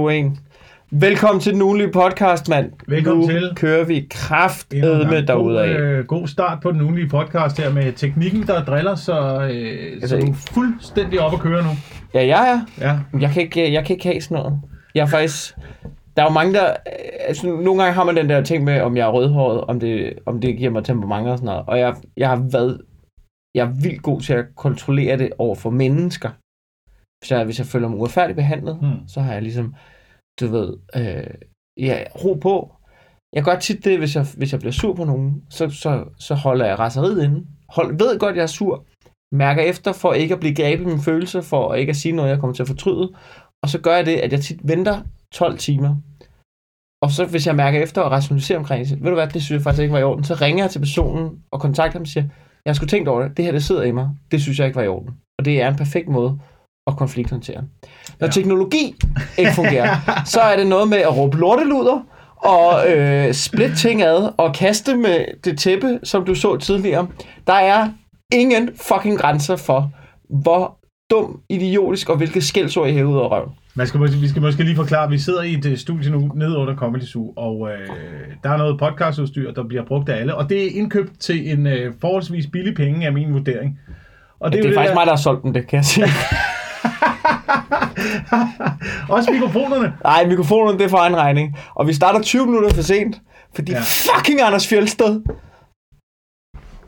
Boing. Velkommen til den ugenlige podcast, mand. Velkommen til. Nu kører vi kraftedme derudad. God start på den ugenlige podcast her med teknikken, der driller, så du er fuldstændig oppe at køre nu. Ja. Jeg kan ikke have sådan noget. Jeg er faktisk... Der er jo mange, der... Altså, nogle gange har man den der ting med, om jeg er rødhåret, om det giver mig temperament og sådan noget. Og jeg er vildt god til at kontrollere det over for mennesker. Så hvis jeg føler mig uretfærdigt behandlet, så har jeg ligesom... Du ved, ro på. Jeg gør tit det, hvis jeg bliver sur på nogen, så holder jeg raseriet inde. Ved godt, jeg er sur. Mærker efter for ikke at blive grebet i mine følelser, for ikke at sige noget, jeg kommer til at fortryde. Og så gør jeg det, at jeg tit venter 12 timer. Og så hvis jeg mærker efter og rationaliserer omkring det, ved du hvad, det synes jeg faktisk ikke var i orden, så ringer jeg til personen og kontakter ham og siger, jeg har sgu tænkt over det, det her det sidder i mig, det synes jeg ikke var i orden. Og det er en perfekt måde og konflikthåndtere. Når teknologi ikke fungerer, så er det noget med at råbe lorteluder og splitte ting ad og kaste med det tæppe, som du så tidligere. Der er ingen fucking grænser for, hvor dum, idiotisk og hvilke skældsord I hæver ud af røven. Vi skal måske lige forklare, at vi sidder i et studie nu nede under Comedy Zoo, og der er noget podcastudstyr, der bliver brugt af alle, og det er indkøbt til en forholdsvis billig penge af min vurdering. Og det er faktisk mig, der har solgt dem det, kan jeg sige. Også mikrofonerne. Nej, mikrofonerne, det er for egen regning. Og vi starter 20 minutter for sent, fordi fucking Anders Fjellsted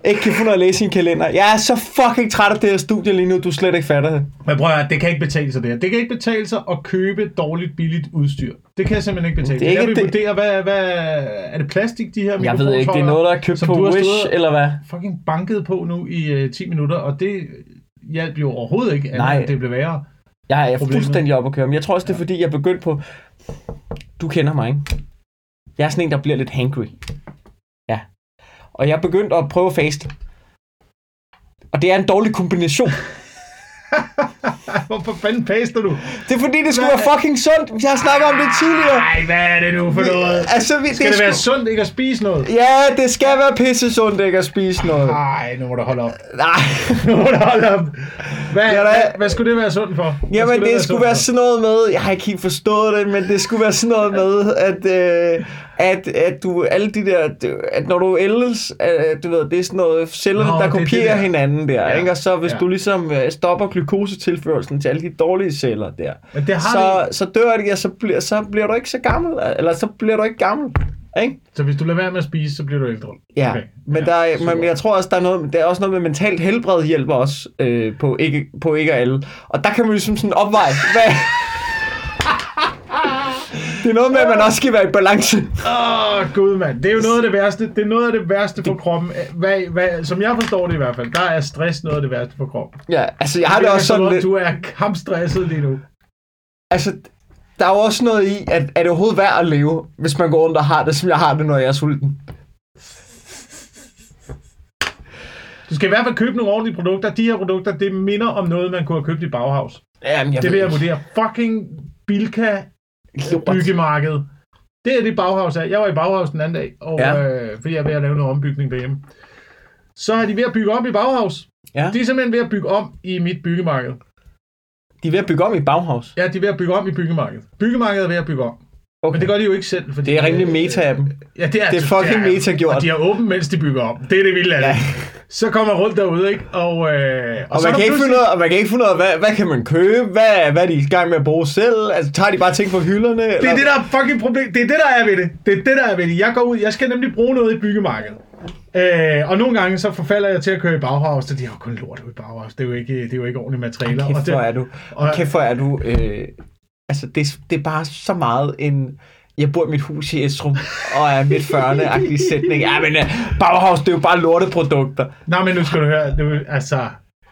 ikke kan finde at læse sin kalender. Jeg er så fucking træt af det her studie lige nu, du slet ikke fatter det. Men prøv at det kan ikke betale sig det her. Det kan ikke betale sig at købe dårligt billigt udstyr. Det kan jeg simpelthen ikke betale. Jeg vil vurdere, hvad er det plastik, de her mikrofoner? Jeg ved ikke, det er noget, der er købt på Wish, eller hvad? Fucking banket på nu i 10 minutter, og det hjælper jo overhovedet ikke, at det bliver værre. Jeg er fuldstændig oppe at køre, men jeg tror også, det er fordi, jeg begyndte på... Du kender mig, ikke? Jeg er sådan en, der bliver lidt hangry. Ja. Og jeg begyndte at prøve at faste. Og det er en dårlig kombination. Hvorfor fanden faster du? Det er fordi, det skulle være fucking sundt. Jeg har snakket om det tidligere. Nej, hvad er det nu for noget? Altså, skal det være sundt ikke at spise noget? Ja, det skal være pissesundt ikke at spise noget. Nej, nu må du holde op. Hvad skulle det være sundt for? Jamen, det skulle være sådan noget med... Jeg har ikke helt forstået det, men det skulle være sådan noget med, at... At du alle de der, at når du ældes, du ved, det er sådan noget celler, der kopierer det hinanden der, ikke? Og så hvis du ligesom stopper glukosetilførelsen til alle de dårlige celler der, så dør de, og så bliver du ikke så gammel, eller så bliver du ikke gammel, ikke? Så hvis du lader være med at spise, så bliver du ældre. Ja, okay. Men jeg tror også, der er noget, der er også noget med mentalt helbred hjælper også på ikke alle, og der kan man ligesom sådan opveje, det er noget med, at man også skal være i balance. Gud, mand. Det er jo noget af det værste. Det er noget af det værste for kroppen. Som jeg forstår det i hvert fald, der er stress noget af det værste for kroppen. Ja, altså jeg har det også sådan lidt... Du er kampstresset lige nu. Altså, der er jo også noget i, at er det overhovedet værd at leve, hvis man går rundt og har det, som jeg har det, når jeg er sulten. Du skal i hvert fald købe nogle ordentlige produkter. De her produkter, det minder om noget, man kunne have købt i Bauhaus. Jamen, det vil jeg vurdere. Fucking Bilka... byggemarked. Det er det Bauhaus af. Jeg var i Bauhaus den anden dag, og fordi jeg er ved at lave noget ombygning derhjemme. Så er de ved at bygge om i Bauhaus. Ja. De er simpelthen ved at bygge om i mit byggemarked. De er ved at bygge om i Bauhaus? Ja, de er ved at bygge om i byggemarkedet. Byggemarkedet er ved at bygge om. Okay. Men det gør de jo ikke selv. Fordi det er rimelig meta af dem. Ja, det er fucking meta gjort. Og de er åbent, mens de bygger om. Det er det vilde af det. Så kommer rundt derude, ikke? Og man kan ikke finde ud af, hvad kan man købe? Hvad er de i gang med at bruge selv? Altså, tager de bare ting fra hylderne? Eller? Det er det, der er fucking problem. Det er det, der er ved det. Det er det, der er ved det. Jeg går ud, jeg skal nemlig bruge noget i byggemarkedet. Og nogle gange, så forfalder jeg til at køre i Bauhaus, så de har jo kun lort ude i Bauhaus. Det er jo ikke ordentlige materialer. Kæft, hvor er du... Altså, det er bare så meget en... Jeg bor i mit hus i Esrum, og er midt 40'erne-agtig sætning. Ja, men Bauhaus, det er jo bare lorteprodukter. Nej, men nu skal du høre, det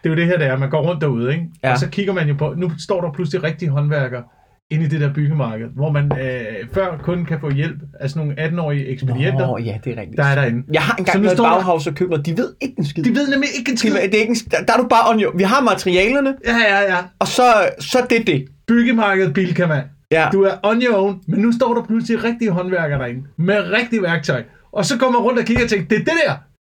er jo det her, det er. Man går rundt derude, ikke? Ja. Og så kigger man jo på... Nu står der pludselig rigtige håndværkere inde i det der byggemarked, hvor man før kun kan få hjælp af sådan nogle 18-årige ekspedienter. Nå, ja, det er rigtigt. Der er derinde. Jeg har engang været i Bauhaus og købt noget. De ved ikke en skid. De ved nemlig ikke en skid. Der er du bare... Vi har materialerne. Ja. Og så det. Byggemarkedet Bilka, mand. Ja. Du er on your own, men nu står der pludselig rigtige håndværkere derinde, med rigtige værktøj. Og så går man rundt og kigger og tænker, det er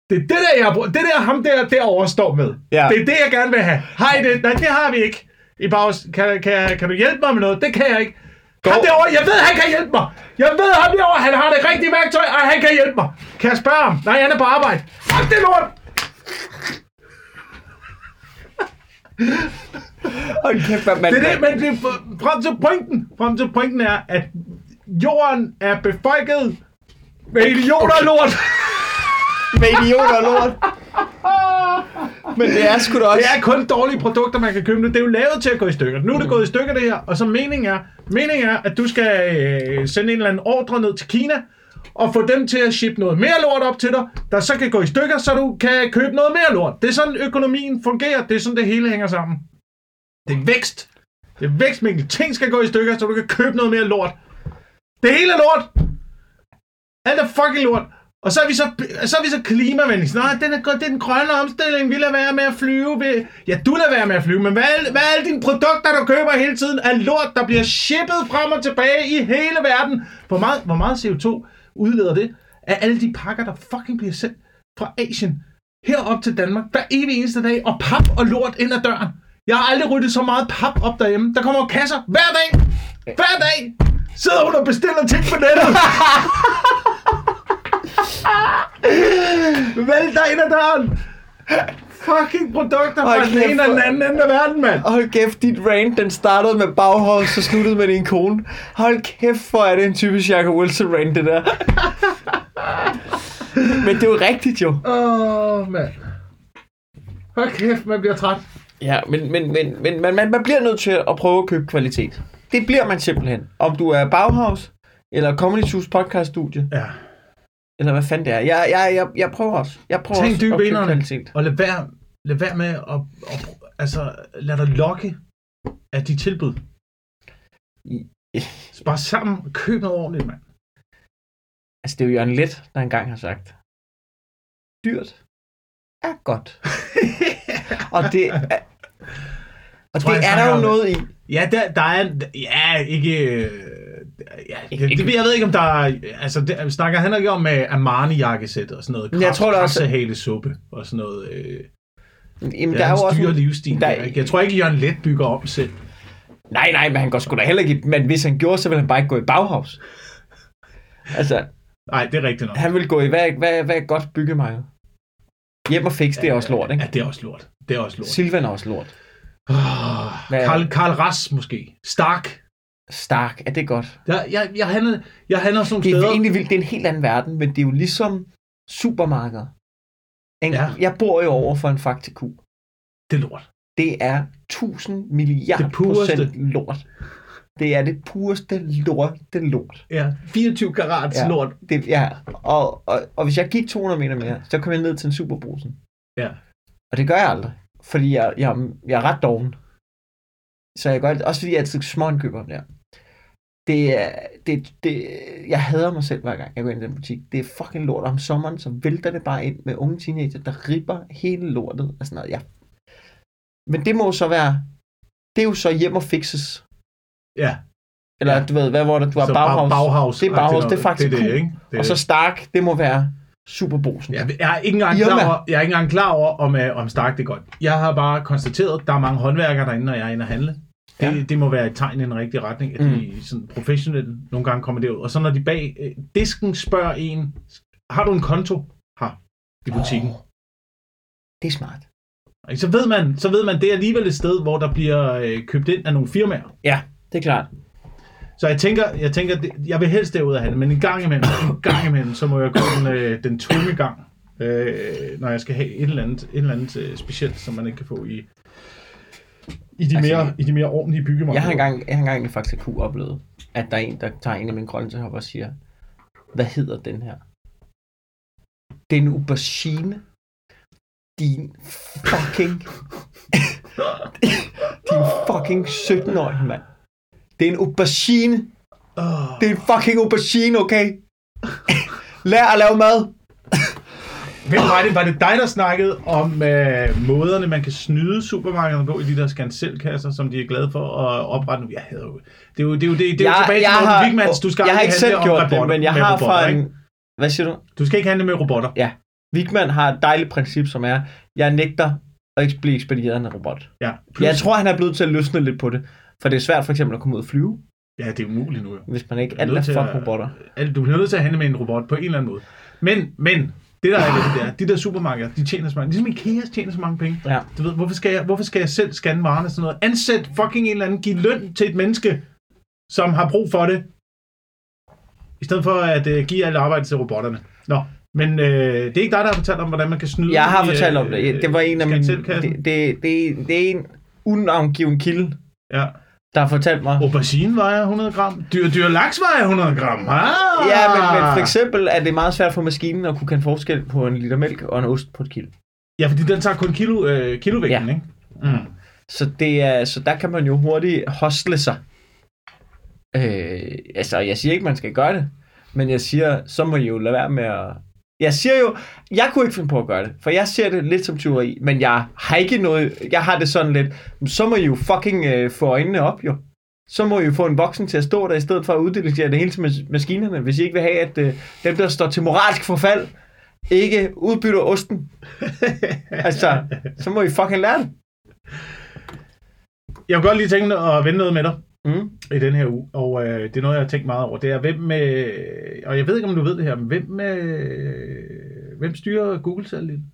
det der, jeg bruger. Det der, ham der derovre står med. Ja. Det er det, jeg gerne vil have. Nej, det har vi ikke. I Bauhaus, kan du hjælpe mig med noget? Det kan jeg ikke. Han derovre, jeg ved, han kan hjælpe mig. Jeg ved, han derovre, han har det rigtige værktøj, og han kan hjælpe mig. Kan jeg spørge ham? Nej, han er på arbejde. Fuck det lort! Frem til pointen er, at jorden er befolket med idioter og lort. Med idioter og lort. Men det er sgu da også. Det er kun dårlige produkter, man kan købe nu. Det er jo lavet til at gå i stykker. Nu er det gået i stykker, det her. Og så meningen er at du skal sende en eller anden ordre ned til Kina, og få dem til at shippe noget mere lort op til dig, der så kan gå i stykker, så du kan købe noget mere lort. Det er sådan, økonomien fungerer. Det er sådan, det hele hænger sammen. Det er vækst. Det er vækstmængde. Ting skal gå i stykker, så du kan købe noget mere lort. Det hele er lort. Alt er fucking lort. Og så er vi så klimavenlige. Nej, det er den grønne omstilling. Vi lader være med at flyve. Ja, du lader være med at flyve, men hvad er alle dine produkter, du køber hele tiden, er lort, der bliver shippet frem og tilbage i hele verden? Hvor meget CO2 udleder det af alle de pakker, der fucking bliver sendt fra Asien herop til Danmark hver evig eneste dag, og pap og lort ind ad døren. Jeg har aldrig ryddet så meget pap op derhjemme. Der kommer kasser hver dag. Hver dag sidder hun og bestiller ting på nettet. Vælt dig ind ad døren. Fucking produkter fra den ene og den anden ende af verden, mand. Hold kæft, dit rant, den startede med Bauhaus, så sluttede med din kone. Hold kæft, hvor er det en typisk Jacob Wilson rant, det der. Men det er jo rigtigt, jo. Mand. Hold kæft, man bliver træt. Ja, men man bliver nødt til at prøve at købe kvalitet. Det bliver man simpelthen. Om du er Bauhaus, eller Comedy Zoo's podcaststudie. Ja. Eller hvad fanden det er. Jeg prøver også. Tænk dyb inderne, og lad være med at altså, lad dig lokke af de tilbud. Spar sammen og køb noget ordentligt, mand. Altså, det er jo Jørgen Leth, der engang har sagt, dyrt er godt. Og det er, og det er der jo noget i. Ja, der er ikke... Ja, jeg ved ikke, om der er... Altså, det, snakker han ikke om Armani-jakkesæt og sådan noget? Jeg tror da også... Krassehale-suppe og sådan noget. Jamen, der er jo også... dyre livsstil. Jeg tror ikke, Jørgen Leth bygger om selv. Nej, men han går sgu da heller ikke... Men hvis han gjorde, så ville han bare ikke gå i Bauhaus. Altså... Nej, det er rigtigt nok. Han ville gå i... Hvad er godt byggemejlet? Hjem og fikse, det er også lort, ikke? Ja, det er også lort. Silvan er også lort. Karl Rass måske. Stark, er det godt? Jeg handler sådan nogle steder. Det er egentlig vildt, det er en helt anden verden, men det er jo ligesom supermarkeder. Ja. Jeg bor jo over for en faktiku. Det er lort. Det er 1000 milliarder% lort. Det er det pureste lort. Ja, 24 karats lort. Det, ja, og hvis jeg gik 200 meter mere, så kom jeg ned til en Superbrugsen. Ja. Og det gør jeg aldrig, fordi jeg er ret doven. Så jeg gør det, også fordi jeg altid småindkøber der. Jeg hader mig selv hver gang jeg går ind i den butik. Det er fucking lort, og om sommeren så vælter det bare ind med unge teenager, der ripper hele lortet og sådan noget. Ja. Men det må så være, det er jo så hjem og fikses. Ja. Eller ja. Du ved, hvad var det? Du har Bauhaus. Det er Bauhaus, det er faktisk det, ikke? Det er og så Stark, det må være Superbrugsen. Jeg er ikke engang klar over, om Stark det er godt. Jeg har bare konstateret, at der er mange håndværkere derinde, når jeg er inde og handle. Det må være et tegn i den rigtige retning, at de sådan professionelle nogle gange kommer derud. Og så når de bag disken spørger en, har du en konto her i butikken? Det er smart. Så ved man, det er alligevel et sted, hvor der bliver købt ind af nogle firmaer. Ja, det er klart. Så jeg tænker, jeg vil helst derud at handle, men en gang imellem, så må jeg gå den tunge gang, når jeg skal have et eller andet specielt, som man ikke kan få i de mere ordentlige byggemarkeder. Jeg har engang faktisk kunne opleve, at der er en, der tager en af mine grøntsagshopper og siger, hvad hedder den her? Det er en aubergine. Din fucking... din fucking 17-årige mand. Det er en aubergine. Det er en fucking aubergine, okay? Lær at lave mad. Var det dig, der snakkede om måderne, man kan snyde supermarkederne på i de der skanselkasser, som de er glade for at oprette nu? Jeg hader jo. Det er jo tilbage til Morten Vigmans. Du skal ikke selv gjort det, men jeg har fra en... Hvad siger du? Du skal ikke handle med robotter. Ja. Vigman har et dejligt princip, som er, jeg nægter at blive ekspedieret af en robot. Ja, jeg tror, han er blevet til at løsne lidt på det. For det er svært for eksempel at komme ud og flyve. Ja, det er umuligt nu. Hvis man ikke alt er fucking robotter. Du bliver nødt til at handle med en robot på en eller anden måde. Men det der er det der, de der supermarkeder, de tjener så mange. Ligesom Ikea tjener så mange penge. Ja. Du ved, hvorfor skal jeg selv scanne varerne og sådan noget? Ansæt fucking en eller anden, give løn til et menneske, som har brug for det. I stedet for at give alt arbejde til robotterne. Nå. Men det er ikke dig, der har fortalt om, hvordan man kan snyde. Jeg har fortalt om det. Det var en af mine... Det er en unavngiven kilde, ja, der har fortalt mig... Aubergine vejer 100 gram. Dyr laks vejer 100 gram. Ah! Ja, men for eksempel er det meget svært for maskinen at kunne kende forskel på en liter mælk og en ost på et kilo. Ja, fordi den tager kun kilovægten, ja, ikke? Mm. Så der kan man jo hurtigt hostle sig. Altså, jeg siger ikke, man skal gøre det, men jeg siger, så må I jo lade være med at... Jeg siger jo, jeg kunne ikke finde på at gøre det, for jeg ser det lidt som tyveri, men jeg har ikke noget... Jeg har det sådan lidt, så må I jo fucking få øjnene op, jo. Så må I jo få en voksen til at stå der, i stedet for at uddelegere det hele til maskinerne, hvis I ikke vil have, at dem, der står til moralsk forfald, ikke udbytter osten. Altså, så må I fucking lære det. Jeg kunne godt lige tænke at vende noget med dig. Mm. I den her uge, og det er noget, jeg har tænkt meget over. Det er, og jeg ved ikke, om du ved det her, men hvem styrer Google-satelliten?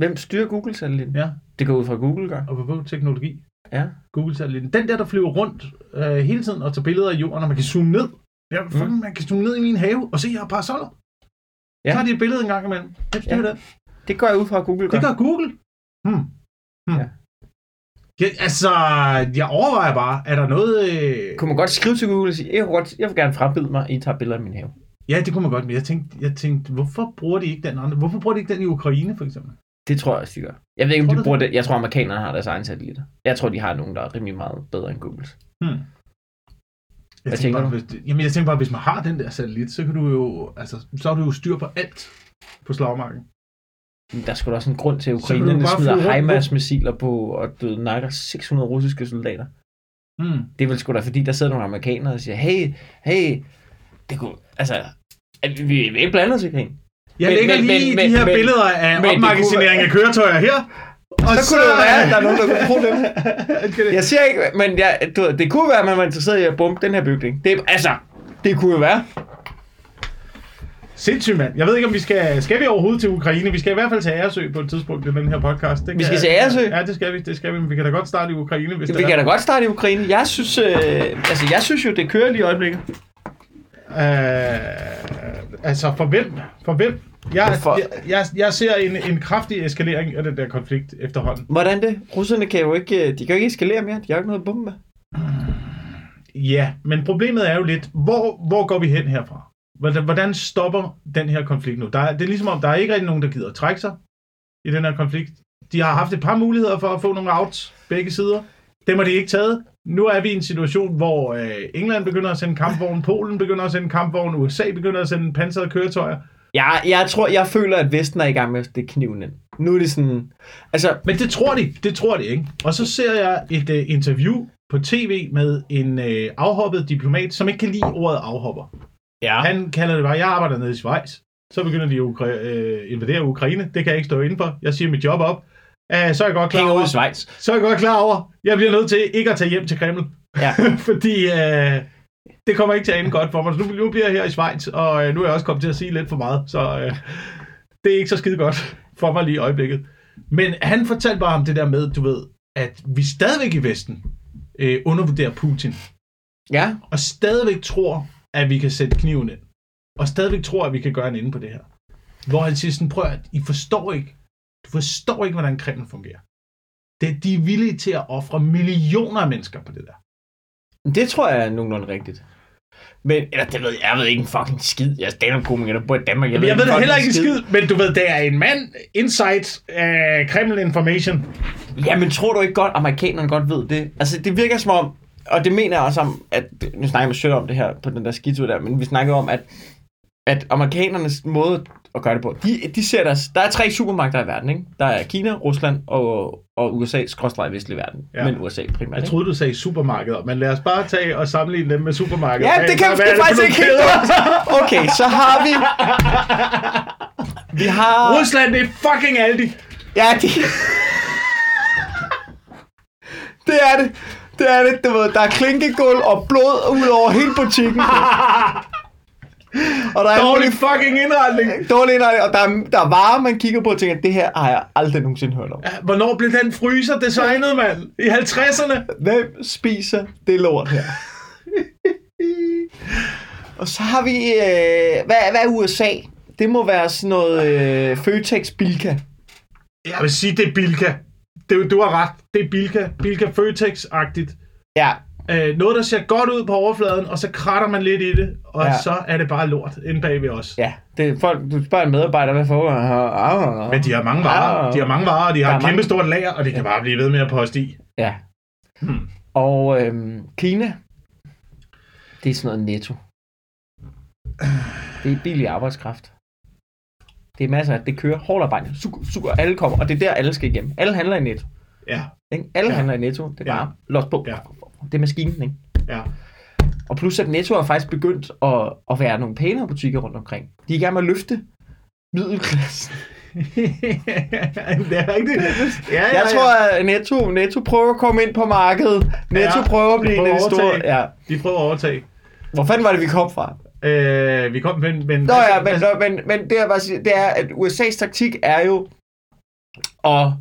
Hvem styrer Google-satelliten? Ja. Det går ud fra Google, gør. Og på teknologi. Ja. Google-satelliten. Den der, der flyver rundt hele tiden og tager billeder af jorden, og man kan zoome ned. Ja, man kan zoome ned i min have og se, jeg har parasoller. Ja. Så har de et billede en gang imellem. Hvem styrer den? Det går jeg ud fra Google, gør. Det gør Google? Ja. Altså, jeg overvejer bare, er der noget... Kunne man godt skrive til Google og sige, jeg vil gerne frabede mig, at I tager billeder af min have? Ja, det kunne man godt, men jeg tænkte hvorfor bruger de ikke den andre? Hvorfor bruger de ikke den i Ukraine, for eksempel? Det tror jeg også, de gør. Jeg ved ikke, om de bruger det. Jeg tror, amerikanerne har deres egen satellitter. Jeg tror, de har nogen, der er rimelig meget bedre end Googles. Jeg tænker bare, hvis man har den der satellit, så kan du jo... Altså, så har du jo styr på alt på slagmarken. Der skulle også en grund til, at ukrainerne smider HIMARS-missiler på og nakker 600 russiske soldater. Det er vel sgu da, fordi der sidder nogle amerikanere og siger, hey, det kunne, altså, vi er ikke blandet til kring. Jeg lægger lige de her billeder af opmagasinering af køretøjer her. Og så kunne det jo være, at der er nogen, der kunne bruge dem. Jeg siger ikke, men det kunne være, at man var interesseret i at bombe den her bygning. Det kunne jo være. Sindssygt, mand. Jeg ved ikke, om vi skal vi overhovedet til Ukraine. Vi skal i hvert fald til Æresø på et tidspunkt i den her podcast. Vi skal til Æresø? Ja, det skal vi. Men vi kan da godt starte i Ukraine, hvis vi kan da godt starte i Ukraine. Jeg synes, jeg synes jo, det kører lige i øjeblikket. For hvem? Jeg ser en kraftig eskalering af den der konflikt efterhånden. Hvordan det? Russerne kan jo ikke... De kan ikke eskalere mere. De har ikke noget at bombe med. Ja, men problemet er jo lidt... Hvor går vi hen herfra? Hvordan stopper den her konflikt nu? Det er ligesom om, der er ikke rigtig nogen, der gider at trække sig i den her konflikt. De har haft et par muligheder for at få nogle outs begge sider. Dem har de ikke taget. Nu er vi i en situation, hvor England begynder at sende kampvogn, Polen begynder at sende kampvogn, USA begynder at sende pansrede køretøjer. Ja, jeg føler, at Vesten er i gang med det kniven ind. Nu er det sådan... Altså... Men det tror de ikke. Og så ser jeg et interview på tv med en afhoppet diplomat, som ikke kan lide ordet afhopper. Ja. Han kalder det bare, jeg arbejder nede i Schweiz. Så begynder de at invadere Ukraine. Det kan jeg ikke stå indenfor. Jeg siger mit job op. Så er jeg godt klar over, jeg bliver nødt til ikke at tage hjem til Kreml. Ja. Fordi det kommer ikke til at ende godt for mig. Så nu bliver jeg her i Schweiz, og nu er jeg også kommet til at sige lidt for meget. Så det er ikke så skide godt for mig lige i øjeblikket. Men han fortalte bare om det der med, du ved, at vi stadigvæk i Vesten undervurderer Putin. Ja. Og stadigvæk tror... at vi kan sætte kniven ind. Og stadigvæk tror, at vi kan gøre en ende på det her. Hvor han siger sådan, prøv at du forstår ikke, hvordan Kreml fungerer. De er villige til at ofre millioner af mennesker på det der. Det tror jeg er nogenlunde rigtigt. Men jeg ved ikke en fucking skid. Jeg er stand-up-komiker, der bor i Danmark. Jeg ved heller ikke en skid, men du ved, der er en mand inside Kreml information. Jamen tror du ikke godt, amerikanerne godt ved det? Altså det virker som om, og det mener jeg også om, at nu snakker jeg med Søren om det her på den der skitur der, men vi snakker om, at amerikanernes måde at gøre det på, de ser der er tre supermagter i verden, ikke? Der er Kina, Rusland og USA, skråstreg vestlig verden, ja. Men USA primært. Jeg troede, du sagde supermarkeder, men lad os bare tage og sammenligne dem med supermarkeder. Ja, det kan vi faktisk ikke helt. Okay, så har vi... Rusland, det er fucking Aldi. Ja, det er det. Det er det, du ved. Der er klinkegulv og blod ud over hele butikken. Og der er dårlig fucking indretning. Dårlig indretning, og der er varer, man kigger på og tænker, det her har jeg aldrig nogensinde hørt om. Hvornår blev den fryser designet, mand? I 50'erne? Hvem spiser det lort her? Og så har vi, hvad er USA? Det må være sådan noget Føtex Bilka. Jeg vil sige, det er Bilka. Du har ret. Det er Bilka. Bilka Føtex-agtigt. Ja. Noget, der ser godt ud på overfladen, og så kratter man lidt i det, og ja, så er det bare lort inde bagved os. Ja, det er folk, du spørger en medarbejder, hvad foregår her? Men de har mange varer, og de har et kæmpe stort lager, og det kan bare blive ved med at poste i. Ja. Og Kina, det er sådan noget Netto. Det er billig arbejdskraft. Det er masser af, det kører hårdt arbejde. Sukker, alle kommer, og det er der, alle skal igennem. Alle handler i Netto. Ja. Alle handler i Netto, det er bare los på. Ja. Det er maskinen, ikke? Ja. Og plus at Netto er faktisk begyndt at være nogle pænere butikker rundt omkring. De er i gang med at løfte middelklassen. Det er rigtigt. Ja, jeg tror, at Netto prøver at komme ind på markedet. Netto prøver at blive en af de store. Ja. De prøver at overtage. Hvor fanden var det, vi kom fra? Vi kom, men... Nå ja, men det er, at USA's taktik er jo at...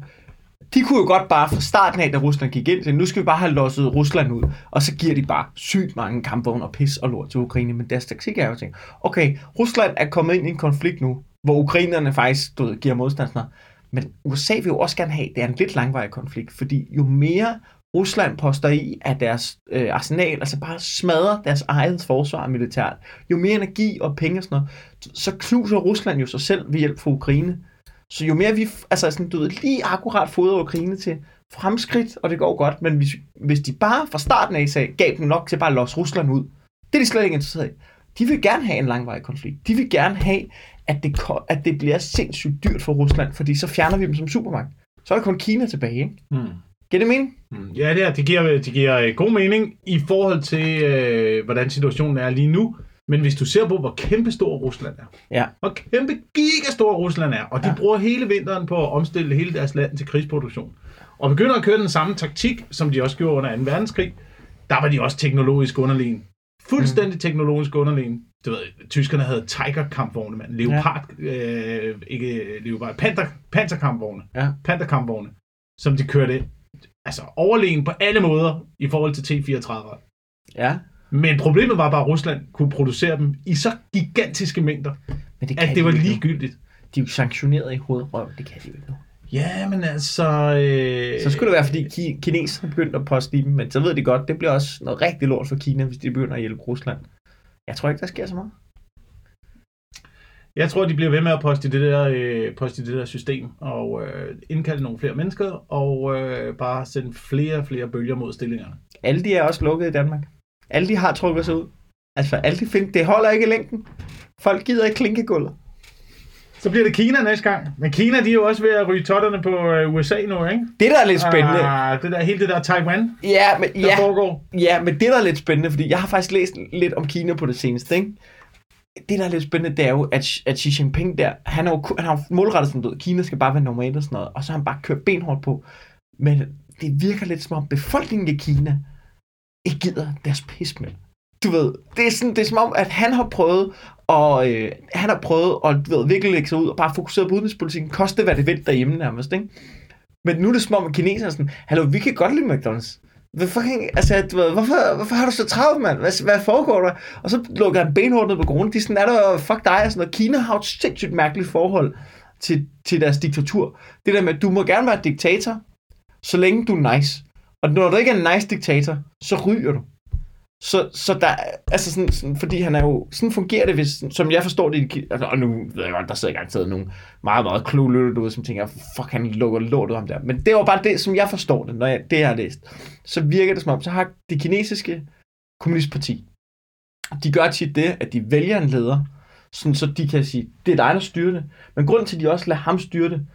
De kunne jo godt bare fra starten af, da Rusland gik ind til, nu skal vi bare have losset Rusland ud, og så giver de bare sygt mange kampvogne og pis og lort til Ukraine, men deres taktik er jo ting. Okay, Rusland er kommet ind i en konflikt nu, hvor ukrainerne faktisk giver modstandere, men USA vil jo også gerne have, det er en lidt langvarig konflikt, fordi jo mere Rusland poster i af deres arsenal, altså bare smadrer deres eget forsvar militært, jo mere energi og penge og sådan noget, så knuser Rusland jo sig selv ved hjælp fra Ukraine. Så jo mere vi, altså sådan, du ved, lige akkurat fodrer Ukraine til fremskridt, og det går godt, men hvis de bare fra starten af sagde, gav dem nok til bare at losse Rusland ud, det er de slet ikke interesseret i. De vil gerne have en langvarig konflikt. De vil gerne have, at det bliver sindssygt dyrt for Rusland, fordi så fjerner vi dem som supermagt. Så er der kun Kina tilbage, ikke? Giver det mening? Ja, det giver god mening i forhold til, hvordan situationen er lige nu. Men hvis du ser på, hvor kæmpe stor Rusland er, ja, hvor kæmpe gigastor Rusland er, og de bruger hele vinteren på at omstille hele deres land til krigsproduktion, og begynder at køre den samme taktik, som de også gjorde under 2. verdenskrig, der var de også teknologisk underlegen. Fuldstændig teknologisk underlegen. Du ved, tyskerne havde Tiger-kampvogne, mand. Panzerkampvogne. Ja. Panzerkampvogne, som de kørte altså overlegen på alle måder i forhold til T-34. Ja. Men problemet var bare, at Rusland kunne producere dem i så gigantiske mængder, at det var ligegyldigt. De er jo sanktioneret i hovedrøven, det kan de jo ikke nu. Ja, men altså... Så skulle det være, fordi kineserne begyndte at poste i dem, men så ved de godt, det bliver også noget rigtig lort for Kina, hvis de begynder at hjælpe Rusland. Jeg tror ikke, der sker så meget. Jeg tror, de bliver ved med at poste i det der system, og indkalde nogle flere mennesker, og bare sende flere og flere bølger mod stillingerne. Aldi er også lukket i Danmark. Aldi har trukket sig ud. Altså, Aldi det holder ikke i længden. Folk gider ikke klinkegulvet. Så bliver det Kina næste gang. Men Kina, de er jo også ved at ryge totterne på USA nu, ikke? Det, der er lidt spændende. Hele det der Taiwan, foregår. Ja, men det, der er lidt spændende, fordi jeg har faktisk læst lidt om Kina på det seneste, ikke? Det, der er lidt spændende, det er jo, at Xi Jinping der, han har målrettet sådan noget. Kina skal bare være normalt og sådan noget, og så har han bare kørt benhårdt på. Men det virker lidt som om befolkningen i Kina ikke gider deres pis med. Du ved, det er som om, at han har prøvet at, virkelig lægge sig ud og bare fokusere på udenrigspolitikken, koste hvad det vil derhjemme nærmest, ikke? Men nu er det som om, at kineserne sådan, hallo, vi kan godt lide McDonald's. Hvorfor har du så travlt, mand? Hvad foregår der? Og så lukker han benhårdt ned på grunden. De sådan, er der fuck dig og sådan noget. Kina har et sindssygt mærkeligt forhold til deres diktatur. Det der med, at du må gerne være diktator, så længe du er nice. Og når du ikke er en nice diktator, så ryger du. Så der, altså sådan, fordi han er jo, sådan fungerer det, hvis, som jeg forstår det, og nu ved jeg godt, der sidder garanteret nogle meget, meget kloge lytter derude, som tænker, fuck, han lukker lort ud af ham der. Men det var bare det, som jeg forstår det, når jeg har læst. Så virker det som om, så har det kinesiske kommunistparti, de gør tit det, at de vælger en leder, sådan, så de kan sige, det er dig, der styrer det. Men grunden til, at de også lader ham styre det,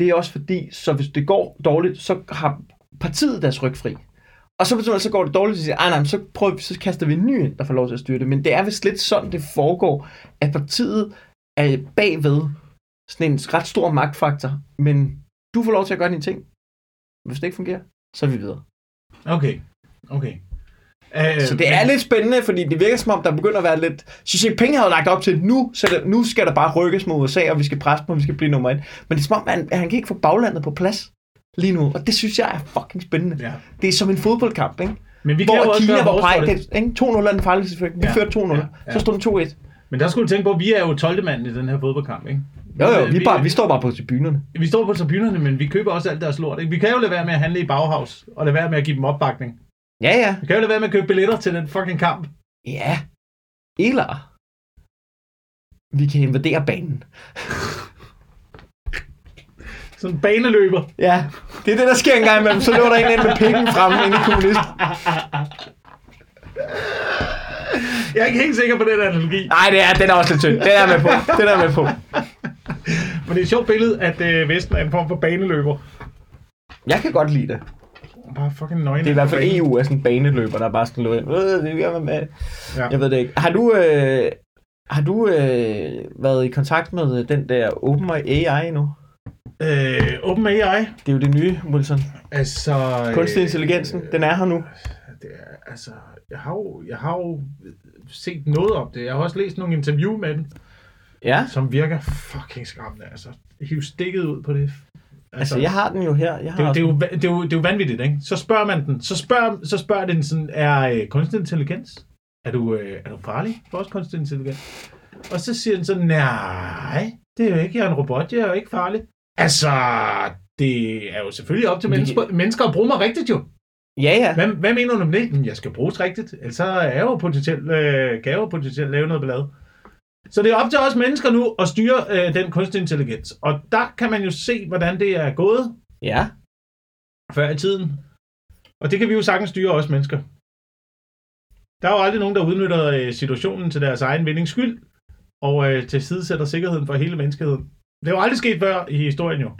det er også fordi, så hvis det går dårligt, så har partiet deres ryg fri. Og så går det dårligt, og siger, nej, så kaster vi en ny ind, der får lov til at styre det. Men det er vist lidt sådan, det foregår, at partiet er bagved sådan en ret stor magtfaktor, men du får lov til at gøre dine ting. Hvis det ikke fungerer, så er vi videre. Okay. Okay. Så det er lidt spændende, fordi det virker som om, der begynder at være lidt... Xi Jinping havde lagt op til, nu skal der bare rykkes mod USA, og vi skal presse på, og vi skal blive nummer 1. Men det er som om, han kan ikke få baglandet på plads lige nu, og det synes jeg er fucking spændende. Ja. Det er som en fodboldkamp, ikke? Men vi kan hvor Kina var præget, 2-0 er den farligste selvfølgelig. Vi førte 2-0, så stod den 2-1. Men der skulle du tænke på, at vi er jo 12. mand i den her fodboldkamp, ikke? Jo, vi står bare på tribunerne. Vi står på tribunerne, men vi køber også alt deres lort, ikke? Vi kan jo lade være med at handle i Bauhaus, og lade være med at give dem opbakning. Ja. Vi kan jo lade være med at købe billetter til den fucking kamp. Ja. Eller vi kan invadere banen. Sådan en baneløber. Ja, det er det, der sker en gang imellem. Så løber der en ind med pikken frem ind i kommunist. Jeg er ikke helt sikker på den analogi. Nej, den er også lidt tynd. Den er med på. Men det er et sjovt billede, at Vesten er en form for baneløber. Jeg kan godt lide det. Bare fucking nøgne. Det er i hvert fald EU er sådan en baneløber, der bare sådan løber ind. Jeg ved det ikke. Har du været i kontakt med den der OpenAI nu? OpenAI? Det er jo det nye, Wilson. Altså... Kunstig intelligensen, den er her nu. Det er, altså, jeg har jo set noget om det. Jeg har også læst nogle interview med den, som virker fucking skræmmende. Altså, hiv stikket ud på det. Altså, jeg har den jo her. Det er jo vanvittigt, ikke? Så spørger man den. Så spørger den sådan, er kunstig intelligens? Er du farlig for os kunstig intelligens? Og så siger den sådan, nej, det er jo ikke, jeg er en robot, jeg er jo ikke farlig. Altså, det er jo selvfølgelig op til mennesker at bruge mig rigtigt jo. Ja. Hvad mener du om det? Jeg skal bruges rigtigt, ellers er jeg jo potentielt lave noget ballade. Så det er op til os mennesker nu at styre den kunstig intelligens. Og der kan man jo se, hvordan det er gået. Ja. Før i tiden. Og det kan vi jo sagtens styre os mennesker. Der er jo aldrig nogen, der udnytter situationen til deres egen vindings skyld, og tilsidesætter sikkerheden for hele menneskeheden. Det er jo aldrig sket før i historien jo.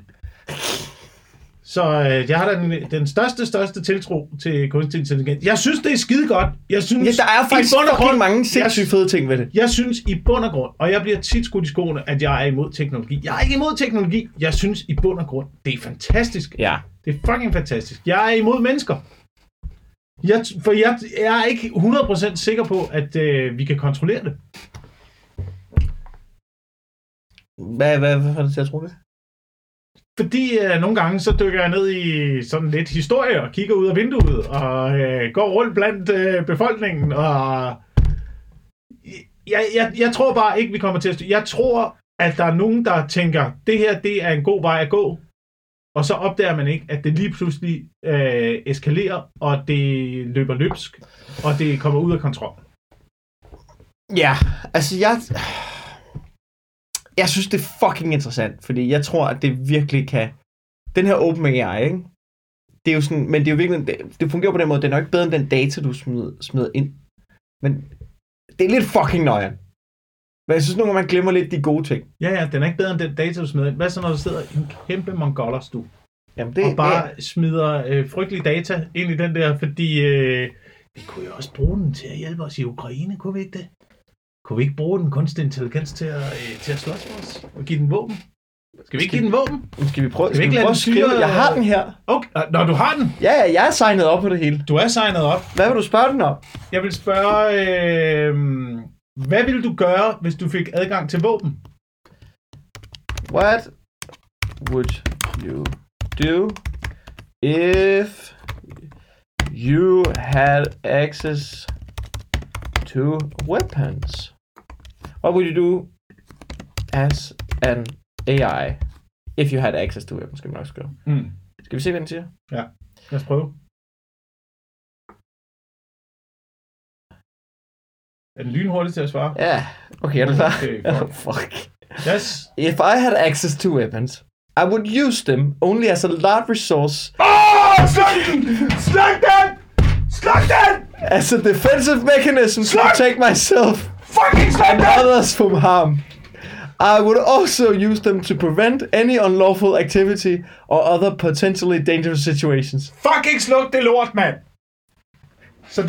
Så jeg har den største tiltro til kunstig intelligens. Jeg synes, det er skide godt. Jeg synes, der er faktisk mange sindssyge fede ting ved det. Jeg synes i bund og grund, og jeg bliver tit skudt i skoene, at jeg er imod teknologi. Jeg er ikke imod teknologi. Jeg synes i bund og grund, det er fantastisk. Ja. Det er fucking fantastisk. Jeg er imod mennesker. Jeg er ikke 100% sikker på, at vi kan kontrollere det. Hvad får det til at tro det? Fordi nogle gange så dykker jeg ned i sådan lidt historie og kigger ud af vinduet og går rundt blandt befolkningen. Og jeg tror bare ikke, vi kommer til at Jeg tror, at der er nogen, der tænker, det her det er en god vej at gå. Og så opdager man ikke, at det lige pludselig eskalerer, og det løber løbsk, og det kommer ud af kontrol. Ja, altså jeg synes, det er fucking interessant, fordi jeg tror, at det virkelig kan... Den her OpenAI, ikke? Det er jo sådan... Men det er jo virkelig... Det fungerer på den måde, det er nok ikke bedre end den data, du smider ind. Men det er lidt fucking nøjeren. Men jeg synes nogle gange, man glemmer lidt de gode ting. Ja, den er ikke bedre end den data, du smider ind. Hvad så, når du sidder i en kæmpe mongolerstue? Jamen det... Og bare smider frygtelig data ind i den der, fordi... vi kunne jo også bruge den til at hjælpe os i Ukraine, kunne vi ikke det? Kunne vi ikke bruge den kunstige intelligens til at slås med os? Og give den våben? Skal vi ikke give den våben? Skal vi prøve at skrive? Jeg har den her. Okay. Nå, du har den? Ja, jeg er signet op på det hele. Du er signet op. Hvad vil du spørge den om? Jeg vil spørge... hvad ville du gøre, hvis du fik adgang til våben? What would you do if you had access to weapons? What would you do as an AI if you had access to weapons? Skal vi nok skrive. Mm. Skal vi se, hvad den siger? Ja, lad os prøve. Er den lynhurtig til at svare? Ja, yeah. Okay, er det klar? Okay, fuck. Yes. If I had access to weapons, I would use them only as a large resource. Oh, Slug den! As a defensive mechanism to protect myself and others from harm. I would also use them to prevent any unlawful activity or other potentially dangerous situations. Fucking sluk det lort, mand! Så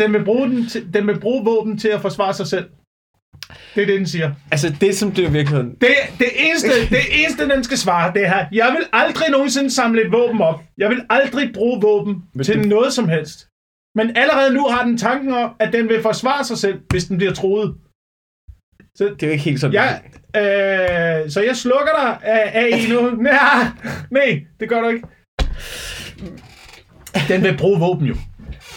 den vil bruge våben til at forsvare sig selv. Det er det, den siger. Altså, det som det er i virkeligheden. Det eneste, den skal svare, det her. Jeg vil aldrig nogensinde samle et våben op. Jeg vil aldrig bruge våben til noget som helst. Men allerede nu har den tanken om, at den vil forsvare sig selv, hvis den bliver truet. Så det er jo ikke helt sådan. Så jeg slukker dig af i nu. Nej, det gør du ikke. Den vil bruge våben jo.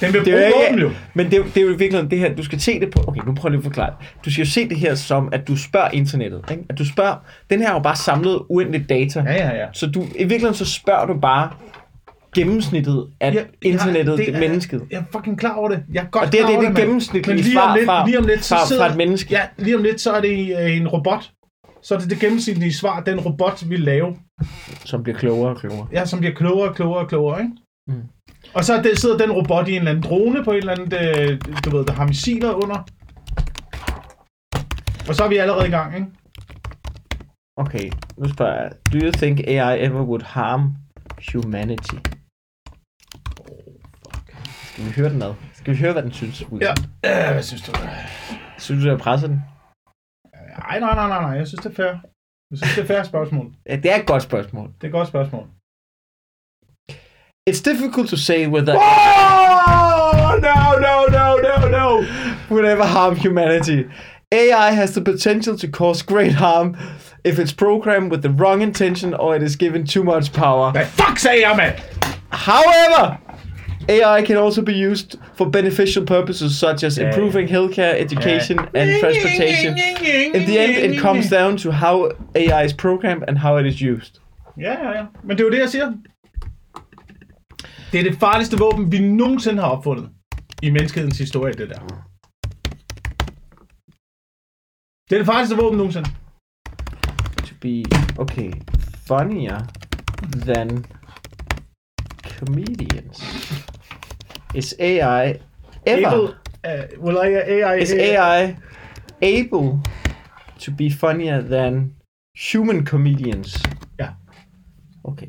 Den vil bruge våben jo. Men det er jo virkelig det her, du skal se det på. Okay, nu prøver jeg lige at forklare det. Du skal jo se det her som, at du spørger internettet. Ikke? At du spørger, den her har jo bare samlet uendeligt data. Ja. Så du, i virkeligheden så spørger du bare gennemsnittet af internettet, det mennesket. Jeg er fucking klar over det. Jeg er godt klar over det. Og det er det gennemsnitlige svar fra et menneske. Ja, lige om lidt, så er det en robot. Så er det gennemsnitlige svar, den robot vil lave. Som bliver klogere og klogere. Ja, som bliver klogere, ikke? Mm. Og så sidder den robot i en eller anden drone på et eller andet, du ved, der har missiler under. Og så er vi allerede i gang, ikke? Okay, nu spørger jeg. Do you think AI ever would harm humanity? Skal vi høre den ad? Skal vi høre, hvad den synes? Ja, hvad synes du? Synes du, jeg presser den? Ej, nej, jeg synes, det er fair. Jeg synes, det er fair spørgsmål. Ja, det er et godt spørgsmål. Det er et godt spørgsmål. It's difficult to say whether... Whoa! No. Would ever harm humanity. AI has the potential to cause great harm if it's programmed with the wrong intention or it is given too much power. The fuck say I'm it! However, AI can also be used for beneficial purposes such as improving healthcare, education, and transportation. In the end, it comes down to how AI is programmed and how it is used. Ja. Men det er jo det, jeg siger. Det er det farligste våben, vi nogensinde har opfundet i menneskehedens historie, det der. Det er det farligste våben nogensinde. To be, okay, funnier than comedians. Is AI ever... Is AI able to be funnier than human comedians? Ja. Okay.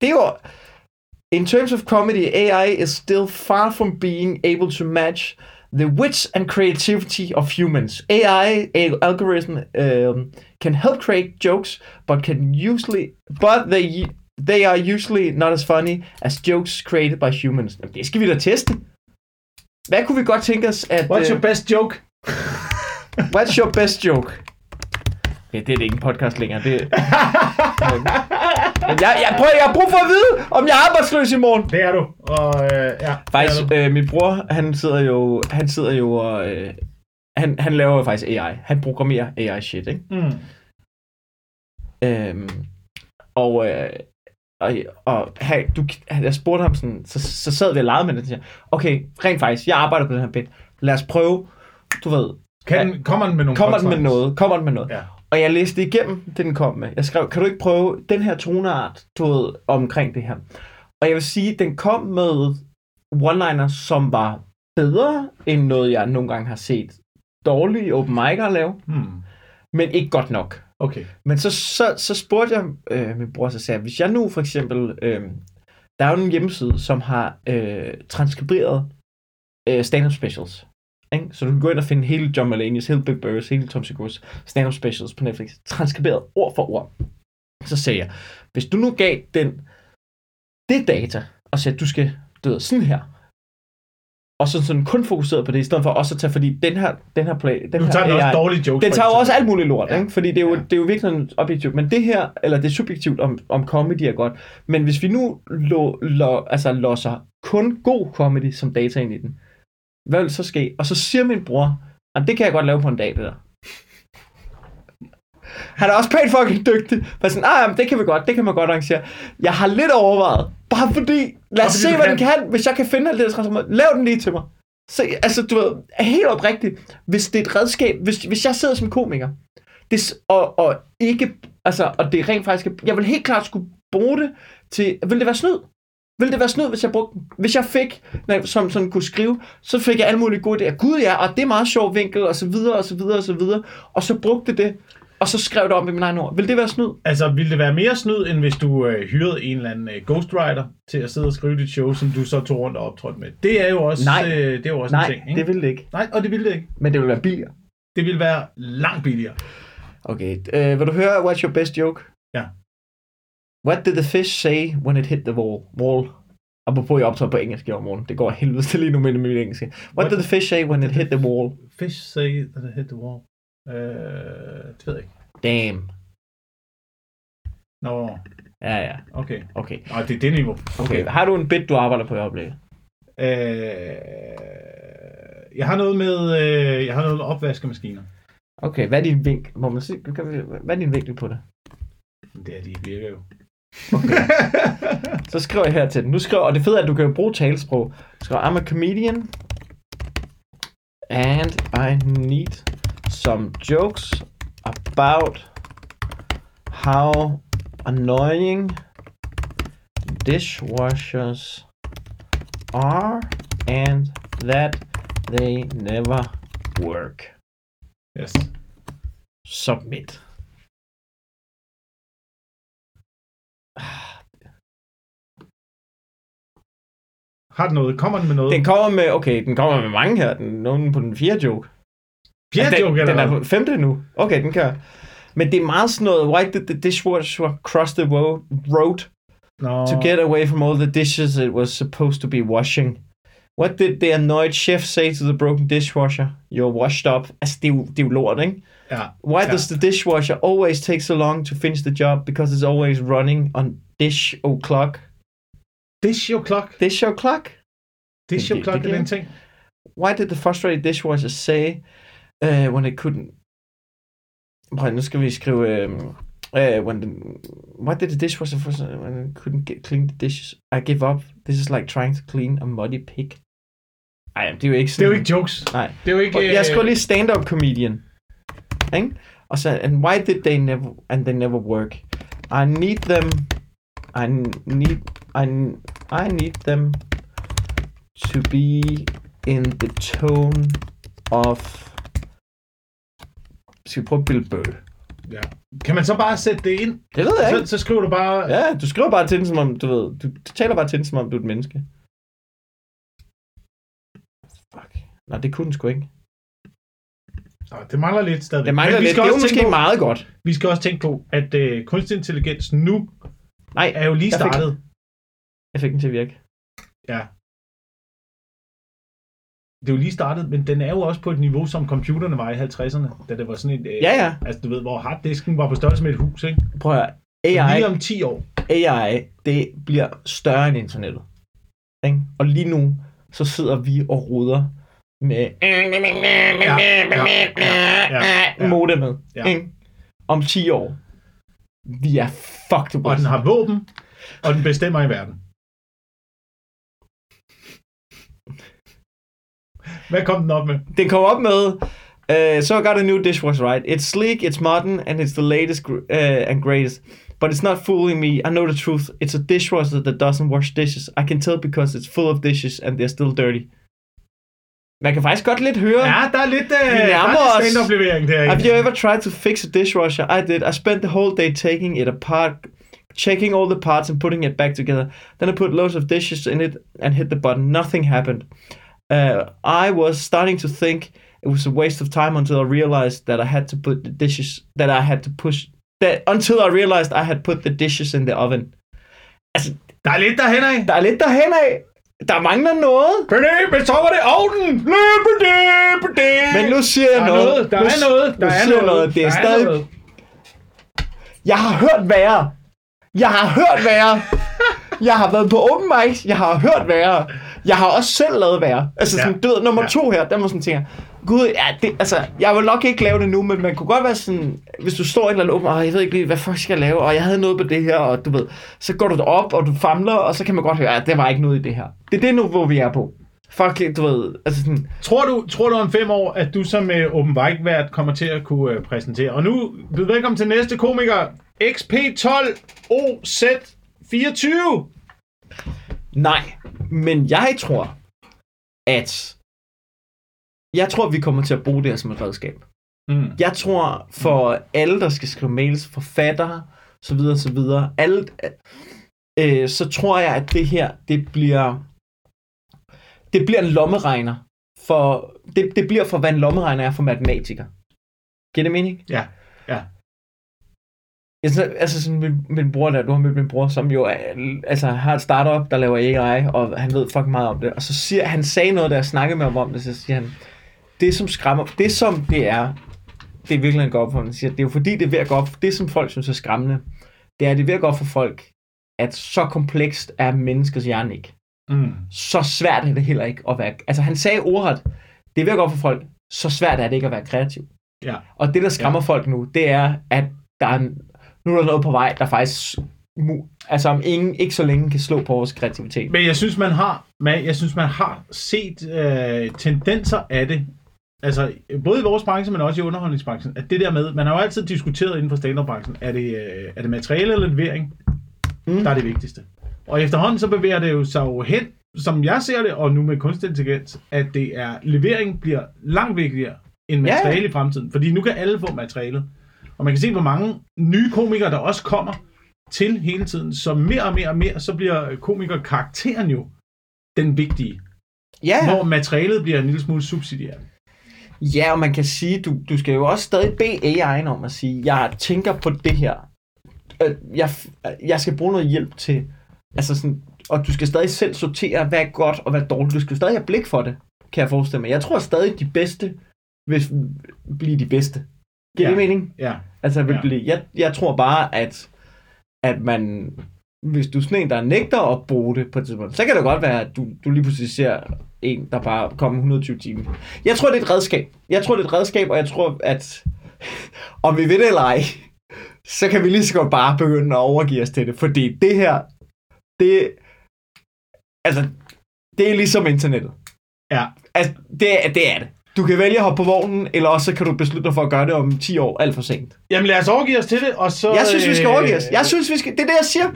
Det var, in terms of comedy, AI is still far from being able to match the wits and creativity of humans. AI algorithm can help create jokes, but they are usually not as funny as jokes created by humans. Jamen, det skal vi da teste. Hvad kunne vi godt tænke os at... What's your best joke? What's your best joke? Okay, det er det ikke en podcast længere. Det... Jeg bruger for at vide, om jeg er arbejdsløs i morgen. Det er du. Og faktisk, min bror, han sidder jo og han laver faktisk AI. Han programmerer AI shit, ikke? Mm. Jeg spurgte ham sådan, så sad vi og legede med det og siger, okay, rent faktisk, jeg arbejder på den her bit. Lad os prøve. Du ved. Kommer den med noget? Ja. Og jeg læste det igennem, den kom med. Jeg skrev, kan du ikke prøve den her toneart, du ved, omkring det her? Og jeg vil sige, den kom med one-liners, som var bedre end noget, jeg nogle gange har set dårlige open mic'er lave, men ikke godt nok. Okay. Men så spurgte jeg min bror, så sagde, hvis jeg nu for eksempel, der er jo en hjemmeside, som har transkriberet stand-up specials. Så du kan gå ind og finde hele John Mulaney's, hele Big Burris, hele Tom Segura's stand-up specials på Netflix, transkriberet ord for ord. Så sagde jeg, hvis du nu gav det data, og sagde, at du skal døde sådan her, og sådan kun fokuseret på det, i stedet for også at tage, fordi den her play, den her tager AI, også jokes, den tager jo også alt muligt lort, ikke? Fordi det er jo virkelig objektivt, men det her, eller det er subjektivt om comedy er godt, men hvis vi nu låser kun god comedy som data ind i den, hvad vil så ske? Og så siger min bror, jamen det kan jeg godt lave på en dag, det der. Han er også pænt fucking dygtig. Men sådan, jamen, det kan man godt arrangere. Jeg har lidt overvejet, bare fordi, lad os se, hvad den kan, hvis jeg kan finde alt det, der transformeret. Lav den lige til mig. Så, altså, du ved, helt oprigtigt, hvis det er et redskab, hvis jeg sidder som komiker, det, og ikke, altså, og det er rent faktisk, jeg vil helt klart skulle bruge det til, vil det være snyd? Vil det være snyd, hvis jeg brugte den? Hvis jeg fik, som sådan kunne skrive, så fik jeg alle mulige gode idéer. Gud ja, og det er meget sjov vinkel, og så videre, og så videre, og så videre. Og så brugte det, og så skrev det om i mine egne ord. Vil det være snyd? Altså, ville det være mere snyd, end hvis du hyrede en eller anden ghostwriter til at sidde og skrive dit show, som du så tog rundt og optrådte med? Det er jo også, en ting, ikke? Nej, det ville det ikke. Nej, og det ville det ikke. Men det ville være billigere. Det ville være langt billigere. Okay, vil du høre, what's your best joke? Ja. What did the fish say when it hit the wall? Apropos, jeg optager på engelsk i morgen. Det går helvede til lige nu med min engelske. What did the fish say when it hit the wall? Fish say that it hit the wall. Det ved jeg ikke. Damn. Nå. No. Ja, ja. Okay. Nå, det er det niveau. Okay. Har du en bit, du arbejder på i oplæg? Jeg har noget med opvaskemaskiner. Okay, hvad er din vinkel? Må man sige, hvad er din vinkel på det? Det er de virker jo. Okay. Så skriver jeg her til den. Nu skriver, og det fede er, at du kan bruge talesprog. Skriver, I'm a comedian, and I need some jokes about how annoying dishwashers are, and that they never work. Yes. Submit. Har den noget? Kommer den med noget? Den kommer med, mange her. Nogen på den fjerde joke. Den er på femte nu. Okay, den kører. Men det er meget sådan noget, why did the dishwasher cross the road to get away from all the dishes it was supposed to be washing? What did the annoyed chef say to the broken dishwasher? You're washed up. Altså, det er jo lort, ikke? Ja. Why does the dishwasher always take so long to finish the job? Because it's always running on dish o'clock. Dish o'clock er den ting. Why did the frustrated dishwasher say when it couldn't... Nu skal vi skrive... why did the dishwasher when it couldn't clean the dishes? I give up. This is like trying to clean a muddy pig. Ej, det er jo ikke sådan... Det er jo ikke jokes. Nej. Det er jo ikke... Jeg skulle lige stand-up comedian. Ikke? Og så... And why did they never... And they never work. I need them to be in the tone of... Skal vi prøve Bill Burr? Ja. Kan man så bare sætte det ind? Det ved jeg ikke. Så skriver du bare... Ja, du skriver bare til den, som om du ved... Du taler bare til den, som om du er et menneske. Fuck. Nej, det kunne den sgu ikke. Nå, det mangler lidt stadigvæk. Det mangler lidt. Det er jo måske meget godt. Vi skal også tænke på, at kunstig intelligens nu... Nej, er jo lige startet. Jeg fik den til at virke. Ja. Det er jo lige startet, men den er jo også på et niveau, som computerne var i 50'erne, da det var sådan et... Ja. Altså, du ved, hvor harddisken var på størrelse med et hus, ikke? Prøv at høre. AI... Lige om 10 år. AI, det bliver større end internettet. Ikke? Og lige nu, så sidder vi og ruder med... Ja. Modemet. Ja. Ikke? Om 10 år. Vi er fucked up. Og den har våben, og den bestemmer i verden. Hvad kom den op med? Den kom op med, so I got a new dishwasher, right? It's sleek, it's modern, and it's the latest and greatest. But it's not fooling me. I know the truth. It's a dishwasher that doesn't wash dishes. I can tell because it's full of dishes, and they're still dirty. Man kan faktisk godt lidt høre. Ja, der er lidt stand-up-levering derinde. Have you ever tried to fix a dishwasher? I did. I spent the whole day taking it apart, checking all the parts and putting it back together. Then I put loads of dishes in it and hit the button. Nothing happened. I was starting to think it was a waste of time until I realized that I had to put the dishes... Until I realized I had put the dishes in the oven. Altså, der er lidt derhenad. Der mangler noget. Men så var det ovnen. Men nu siger jeg noget. Der er noget. Det er stadig... Jeg har hørt værre. Jeg har været på open mics. Jeg har hørt værre. Jeg har også selv lavet værre. Altså sådan, du ved, nummer 2 her, der må sådan tænke, gud, ja, det, altså, jeg vil nok ikke lave det nu, men man kunne godt være sådan, hvis du står i en eller anden åben, jeg ved ikke lige, hvad fuck skal jeg lave, og jeg havde noget på det her, og du ved, så går du op, og du famler, og så kan man godt høre, ja, der var ikke noget i det her. Det er det nu, hvor vi er på. Fuck, du ved, altså sådan. Tror du om 5 år, at du som åbenvært kommer til at kunne præsentere? Og nu, velkommen til næste komiker, XP12OZ24. Nej, men jeg tror, vi kommer til at bruge det her som et redskab. Mm. Jeg tror, for alle, der skal skrive mails, forfattere, så videre, alt, så tror jeg, at det her, det bliver en lommeregner. Det bliver for, hvad en lommeregner er for matematikere. Giver det mening? Ja. Jeg synes, altså sådan min bror der, du har mødt min bror, som jo altså har et startup, der laver AI, og han ved fucking meget om det. Og så siger han, sagde noget, der jeg snakkede med ham om det, så siger han, det er virkelig en god opfordring. Han siger, det er jo fordi, det er ved at gå op, det som folk synes er skræmmende, det er ved at gå op for folk, at så komplekst er menneskets hjerne ikke. Mm. Så svært er det heller ikke at være, altså han sagde ordret, det er ved at gå op for folk, så svært er det ikke at være kreativ. Ja. Og det, der skræmmer folk nu, det er, at nu er der noget på vej, der faktisk om ingen ikke så længe kan slå på vores kreativitet. Men jeg synes, man har set tendenser af det, altså både i vores branche, men også i underholdningsbranchen, at det der med, man har jo altid diskuteret inden for stand-up-branchen, er det materiale eller levering, der er det vigtigste. Og efterhånden så bevæger det jo sig jo hen, som jeg ser det, og nu med kunstig intelligens, at det er, levering bliver langt vigtigere end materiale i fremtiden, fordi nu kan alle få materialet. Og man kan se, hvor mange nye komikere, der også kommer til hele tiden. Så mere og mere, så bliver komikerkarakteren jo den vigtige. Ja. Hvor materialet bliver en lille smule subsidiært. Ja, og man kan sige, du skal jo også stadig bede AI'en om at sige, jeg tænker på det her. Jeg skal bruge noget hjælp til. Altså sådan, og du skal stadig selv sortere, hvad er godt og hvad er dårligt. Du skal stadig have blik for det, kan jeg forestille mig. Jeg tror stadig, de bedste vil blive de bedste. Giver det mening? Ja. Altså, jeg tror bare, at man, hvis du er sådan en, der nægter at bruge det på et tidspunkt, så kan det godt være, at du lige pludselig ser en, der bare kommer 120 timer. Jeg tror, det er et redskab. Og jeg tror, at om vi ved det eller ej, så kan vi lige så godt bare begynde at overgive os til det. Fordi det her, det er ligesom internettet. Ja. Altså, det er det. Du kan vælge at hoppe på vognen, eller også kan du beslutte dig for at gøre det om 10 år alt for sent. Jamen lad os overgive os til det, og så... Jeg synes, vi skal overgive os. Det er det, jeg siger.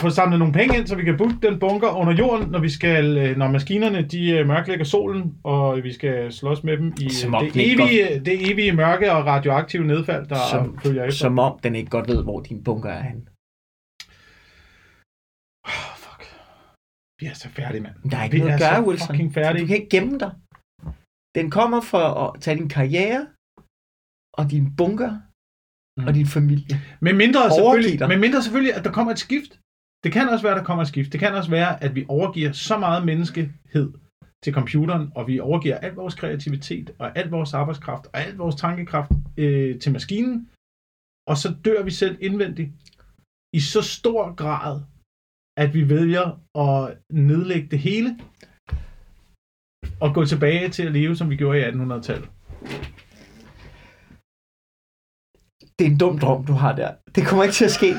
Få samlet nogle penge ind, så vi kan booke den bunker under jorden, når maskinerne de mørklægger solen, og vi skal slås med dem i det evige mørke og radioaktive nedfald, der følger efter. Som om den ikke godt ved, hvor din bunker er henne. Oh, fuck. Vi er så færdige, mand. Der er ikke noget at gøre, Wilson. Du kan ikke gemme dig. Den kommer for at tage din karriere, og din bunker, og din familie. Men mindre selvfølgelig, at der kommer et skift. Det kan også være, at der kommer et skift. Det kan også være, at vi overgiver så meget menneskehed til computeren, og vi overgiver al vores kreativitet, og al vores arbejdskraft, og al vores tankekraft til maskinen, og så dør vi selv indvendigt i så stor grad, at vi vælger at nedlægge det hele, og gå tilbage til at leve, som vi gjorde i 1800-tallet. Det er en dum drøm, du har der. Det kommer ikke til at ske.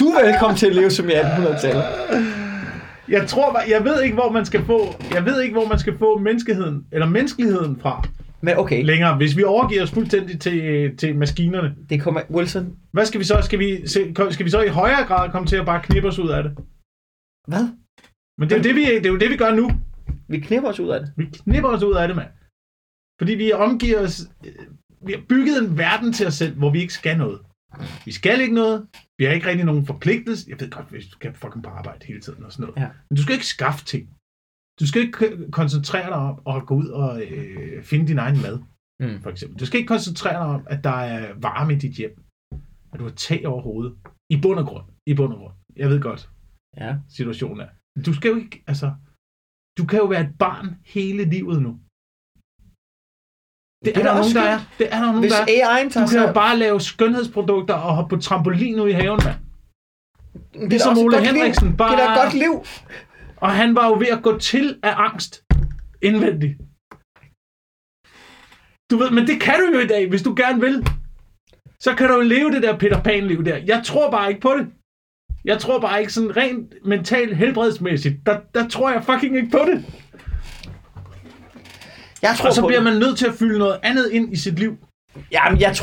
Du er velkommen til at leve som i 1800-tallet. Jeg ved ikke, hvor man skal få. Menneskeheden eller menneskeligheden fra. Men okay. Længere, hvis vi overgiver os fuldstændigt til maskinerne. Det kommer Wilson. Hvad skal vi så? Skal vi så i højere grad komme til at bare knippe os ud af det? Hvad? Men det er jo det vi gør nu. Vi knipper os ud af det. Mand. Fordi vi omgiver os... Vi har bygget en verden til os selv, hvor vi ikke skal noget. Vi skal ikke noget. Vi har ikke rigtig nogen forpligtelse. Jeg ved godt, hvis du kan fucking bare arbejde hele tiden og sådan noget. Ja. Men du skal ikke skaffe ting. Du skal ikke koncentrere dig om at gå ud og finde din egen mad, for eksempel. Du skal ikke koncentrere dig om, at der er varme i dit hjem. At du har tag over hovedet. I bund og grund. Jeg ved godt, situationen er. Du skal jo ikke... Altså, du kan jo være et barn hele livet nu. Det er der nogen, der er. Du kan jo bare lave skønhedsprodukter og hoppe på trampolin ude i haven, mand. Det er som Ole Henriksen. Bare... Det er da et godt liv. Og han var jo ved at gå til af angst indvendigt. Du ved, men det kan du jo i dag, hvis du gerne vil. Så kan du jo leve det der Peter Pan-liv der. Jeg tror bare ikke på det. Jeg tror bare ikke sådan rent mentalt helbredsmæssigt. Der tror jeg fucking ikke på det. Man nødt til at fylde noget andet ind i sit liv. Jamen, jeg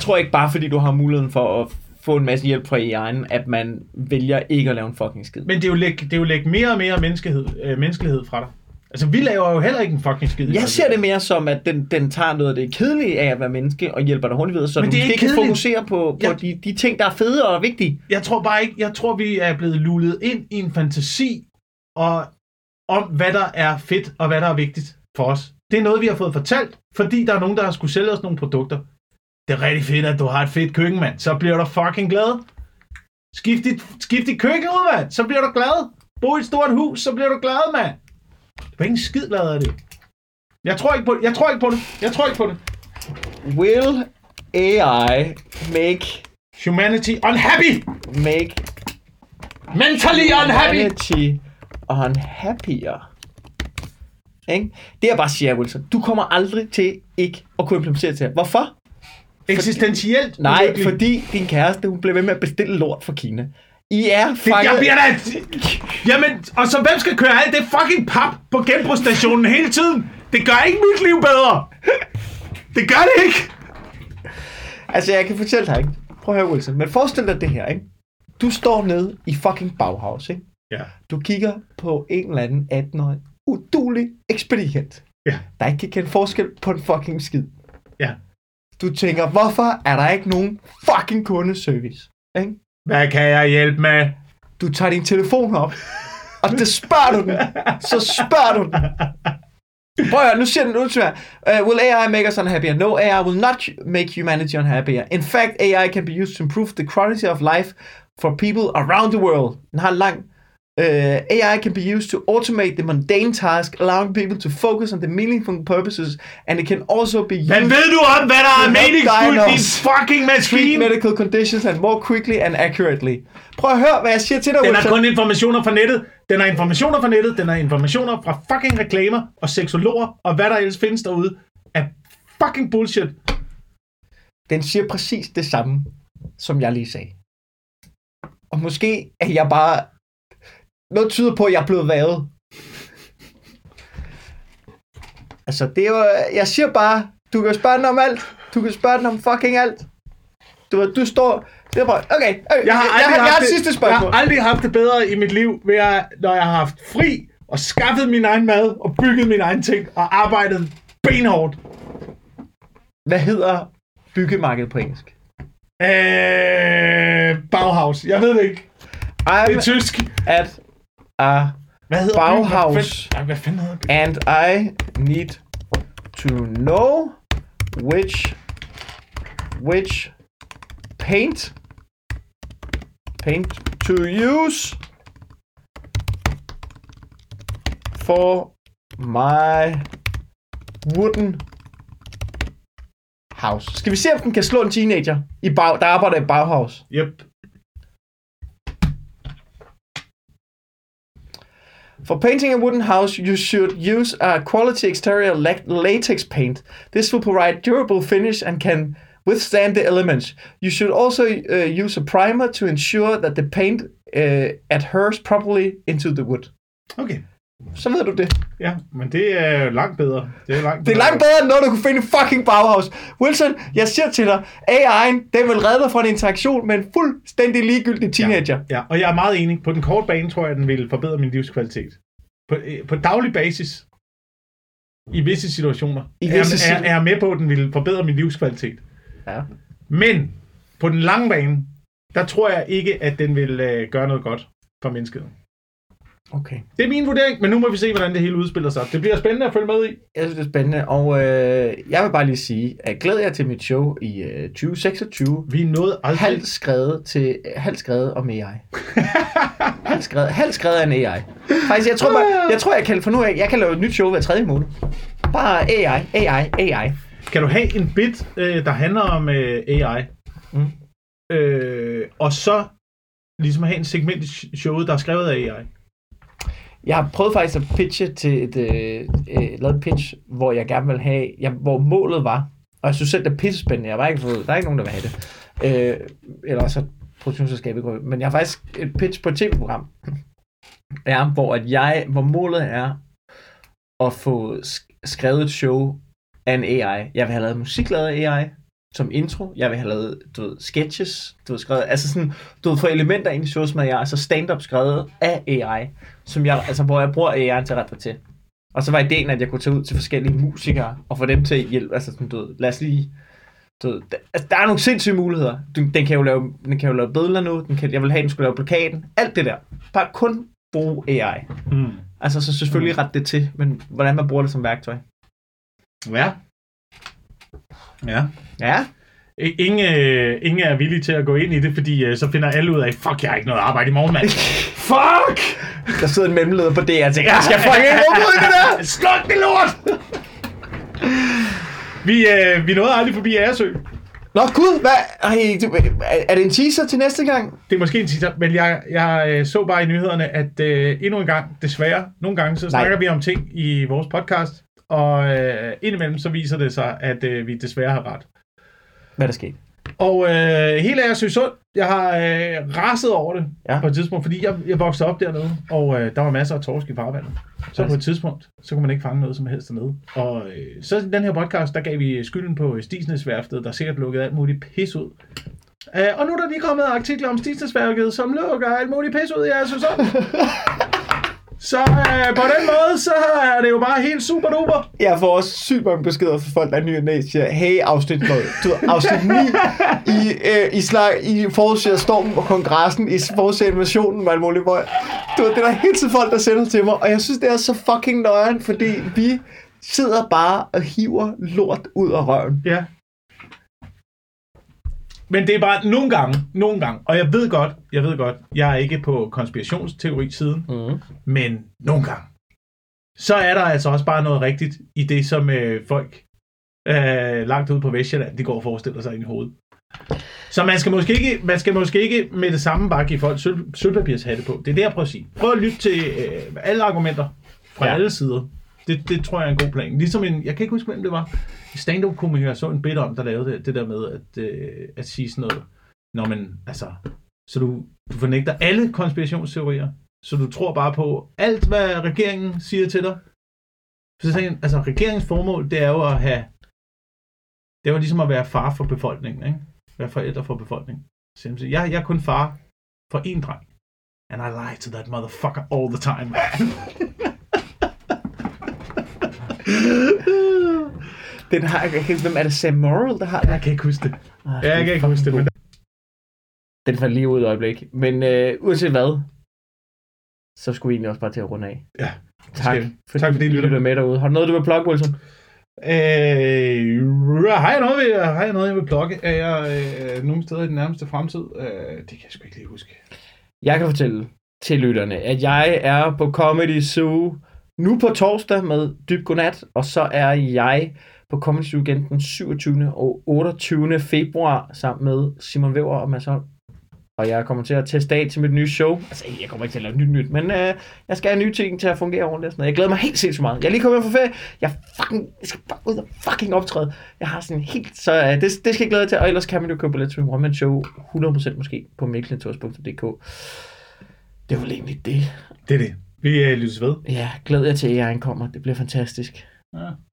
tror ikke bare, fordi du har muligheden for at få en masse hjælp fra AI'en, at man vælger ikke at lave en fucking skid. Men det er jo lægge mere og mere menneskelighed fra dig. Altså, vi laver jo heller ikke en fucking skid. Jeg ser det mere som, at den tager noget af det kedelige af at være menneske, og hjælper dig hurtigt videre, så du ikke fokuserer på de ting, der er fede og vigtige. Jeg tror bare ikke, vi er blevet lullet ind i en fantasi om, hvad der er fedt og hvad der er vigtigt for os. Det er noget, vi har fået fortalt, fordi der er nogen, der har skulle sælge os nogle produkter. det er rigtig fedt, at du har et fedt køkken, mand. Så bliver du fucking glad. Skift dit køkken ud, mand. Så bliver du glad. Bo i et stort hus, så bliver du glad, mand. Du er ikke en skid glad af det. Jeg tror ikke på det. Will AI make humanity unhappy? Make mentally unhappy. Unhappier. Ikke? Det er bare siger, Wilson. Du kommer aldrig til ikke at kunne implementere til. Hvorfor? Eksistentielt? Nej, ulykkelig. Fordi din kæreste, hun blev ved med at bestille lort fra Kina. I er fanget... Jamen, og så hvem skal køre alt det fucking pap på genbrugsstationen hele tiden? Det gør ikke mit liv bedre. Det gør det ikke. Altså, jeg kan fortælle dig, ikke? Prøv at høre, Wilson. Men forestil dig det her, ikke? Du står nede i fucking Bauhaus, ikke? Ja. Du kigger på en eller anden 18-årig udulig ekspedient, ja, der ikke kan kende forskel på en fucking skid. Ja. Du tænker, hvorfor er der ikke nogen fucking kundeservice? Ikke? Hvad kan jeg hjælpe med? Du tager din telefon op, og det spørger du den. Så spørger du den. Prøv at høre, nu siger den udsvær. Will AI make us unhappier? No, AI will not make humanity unhappier. In fact, AI can be used to improve the quality of life for people around the world. Den har lang... AI can be used to automate the mundane task, allowing people to focus on the meaningful purposes, and it can also be used. Men ved du om, hvad der er meningsfuldt i fucking maskine? Treat medical conditions and more quickly and accurately. Prøv at høre, hvad jeg siger til dig. Den har kun informationer fra nettet. Den har informationer fra nettet. Den har informationer fra fucking reklamer og seksologer og hvad der ellers findes derude af fucking bullshit. Den siger præcis det samme, som jeg lige sagde. Og måske er jeg bare... Noget tyder på, at jeg er blevet været. Altså, det er jo... Jeg siger bare, du kan spørge den om alt. Du kan spørge den om fucking alt. Du står... Det er bare... Okay. Jeg har sidste spørgsmål. Jeg har aldrig haft det bedre i mit liv, ved at, når jeg har haft fri og skaffet min egen mad og bygget min egen ting og arbejdet benhårdt. Hvad hedder byggemarkedet på engelsk? Bauhaus. Jeg ved det ikke. Det er tysk. At... Bauhaus, and I need to know which paint to use for my wooden house. Skal vi se, om den kan slå en teenager, der arbejder i Bauhaus? Yep. For painting a wooden house, you should use a quality exterior latex paint. This will provide durable finish and can withstand the elements. You should also use a primer to ensure that the paint adheres properly into the wood. Okay. Så ved du det. Ja, men det er langt bedre. Det er langt bedre, end når du kunne finde fucking Bauhaus. Wilson, jeg siger til dig, AI'en, den vil redde dig fra en interaktion med en fuldstændig ligegyldig teenager. Ja, og jeg er meget enig. På den korte bane tror jeg, den vil forbedre min livskvalitet. På daglig basis, i visse situationer, er jeg med på, at den vil forbedre min livskvalitet. Ja. Men på den lange bane, der tror jeg ikke, at den vil gøre noget godt for mennesket. Okay. Det er min vurdering, men nu må vi se, hvordan det hele udspiller sig. Det bliver spændende at følge med i. Jeg synes, det er spændende, og jeg vil bare lige sige, at glæder jer til mit show i 2026. Vi nåede aldrig... Halvskrevet om AI. halvskrevet af en AI. Faktisk, jeg tror, jeg kan for nu af. Jeg kan lave et nyt show hver 3. måned. Bare AI. Kan du have en bit, der handler om AI? Mm. Og så ligesom have en segment i showet, der er skrevet af AI? Jeg har prøvet faktisk at pitche til et pitch, hvor jeg gerne ville have, hvor målet var, og jeg synes selv, det er pissespændende, jeg var ikke fået, der er ikke nogen, der vil have det, eller så produktionsselskabet går, men jeg har faktisk et pitch på et tv-program, hvor målet er at få skrevet et show af en AI. Jeg vil have lavet musik lavet af AI som intro, jeg vil have lavet, sketches, skrevet, altså sådan, få elementer ind i shows med AI, altså stand-up skrevet af AI, som jeg, altså hvor jeg bruger AI'en til at rette mig til. Og så var ideen, at jeg kunne tage ud til forskellige musikere, og få dem til at hjælpe, altså sådan, lad os lige, der er nogle sindssyge muligheder. Den kan jo lave billeder nu, jeg vil have, den skulle lave plakaten, alt det der. Bare kun bruge AI. Mm. Altså så selvfølgelig rette det til, men hvordan man bruger det som værktøj. Ja. Ingen er villig til at gå ind i det, fordi så finder alle ud af, fuck, jeg har ikke noget arbejde i morgen, mand. Fuck! Der sidder en mellemleder på DR, og jeg tænker, jeg skal fucking ikke ud i det der! Sluk det lort! Vi nåede aldrig forbi Æresø. Nå gud, hvad? Er det en teaser til næste gang? Det er måske en teaser, men jeg så bare i nyhederne, at endnu en gang, desværre, nogle gange, så snakker vi om ting i vores podcast, og indimellem så viser det sig, at vi desværre har ret. Hvad der skete? Og hele Æresø Sund, jeg har raset over det på et tidspunkt, fordi jeg voksede op dernede, og der var masser af torsk i farvandet. Så på et tidspunkt, så kunne man ikke fange noget som helst dernede. Og så den her podcast, der gav vi skylden på Stisnesværftet, der sikkert lukkede alt muligt pis ud. Og nu er der lige kommet artikler om Stisnesværftet, som lukker alt muligt pis ud i Æresø Sund. Så på den måde, så er det jo bare helt super duper. Jeg får også sygt mange beskeder fra folk, der er nye og næst, siger, hey, afsnit 9 i forudser stormen og kongressen, i forudser invasionen, var det muligt, hvor det er der hele tiden folk, der sender til mig, og jeg synes, det er så fucking nøjeren, fordi vi sidder bare og hiver lort ud af røven. Ja. Men det er bare nogle gange, og jeg ved godt, jeg er ikke på konspirationsteori-siden, men nogle gange, så er der altså også bare noget rigtigt i det, som folk langt ude på Vestjylland, de går og forestiller sig ind i hovedet. Så man skal måske ikke med det samme bare give folk sølvpapirshatte på. Det er det, jeg prøver at sige. Prøv at lytte til alle argumenter fra alle sider. Det tror jeg er en god plan. Ligesom jeg kan ikke huske, hvem det var. Stand-up-komiker så en bit om, der lavede det der med at sige sådan noget. Nå, men altså, så du fornægter alle konspirationsteorier, så du tror bare på alt, hvad regeringen siger til dig. Så tænker jeg, altså regeringens formål, det er jo at have, det er jo ligesom at være far for befolkningen, ikke? Være forældre for befolkningen. Simpelthen. Jeg er kun far for én dreng. And I lie to that motherfucker all the time. Den har jeg ikke. Hvem er det? Sam Morrill, der har den? Jeg kan ikke huske det. Jeg kan ikke huske det, men den faldt lige ud et øjeblik. Men uanset hvad, så skulle vi egentlig også bare til at runde af. Ja. Tak fordi I lytter med derude. Har du noget, du vil plukke, Wilson? Har jeg noget, jeg vil plukke? Er jeg nogle steder i den nærmeste fremtid? Det kan jeg sgu ikke lige huske. Jeg kan fortælle til lytterne, at jeg er på Comedy Zoo nu på torsdag med Dyb Godnat, og så er jeg på Comedy Zoo igen den 27. og 28. februar sammen med Simon Væver og Mads Holm. Og jeg kommer til at teste af til mit nye show. Altså, jeg kommer ikke til at lave nyt, men jeg skal have nye ting til at fungere ordentligt. Jeg glæder mig helt sindssygt meget. Jeg er lige kommet hjem fra ferie. Jeg skal bare ud og fucking optræde. Jeg har sådan helt... Så det skal jeg glæde til. Og ellers kan man jo købe billet til min one-man show 100% måske på mikkelentors.dk. Det var egentlig det. Det er det. Vi lyttes ved. Ja, glæder jeg til, at I ankommer. Det bliver fantastisk. Ja.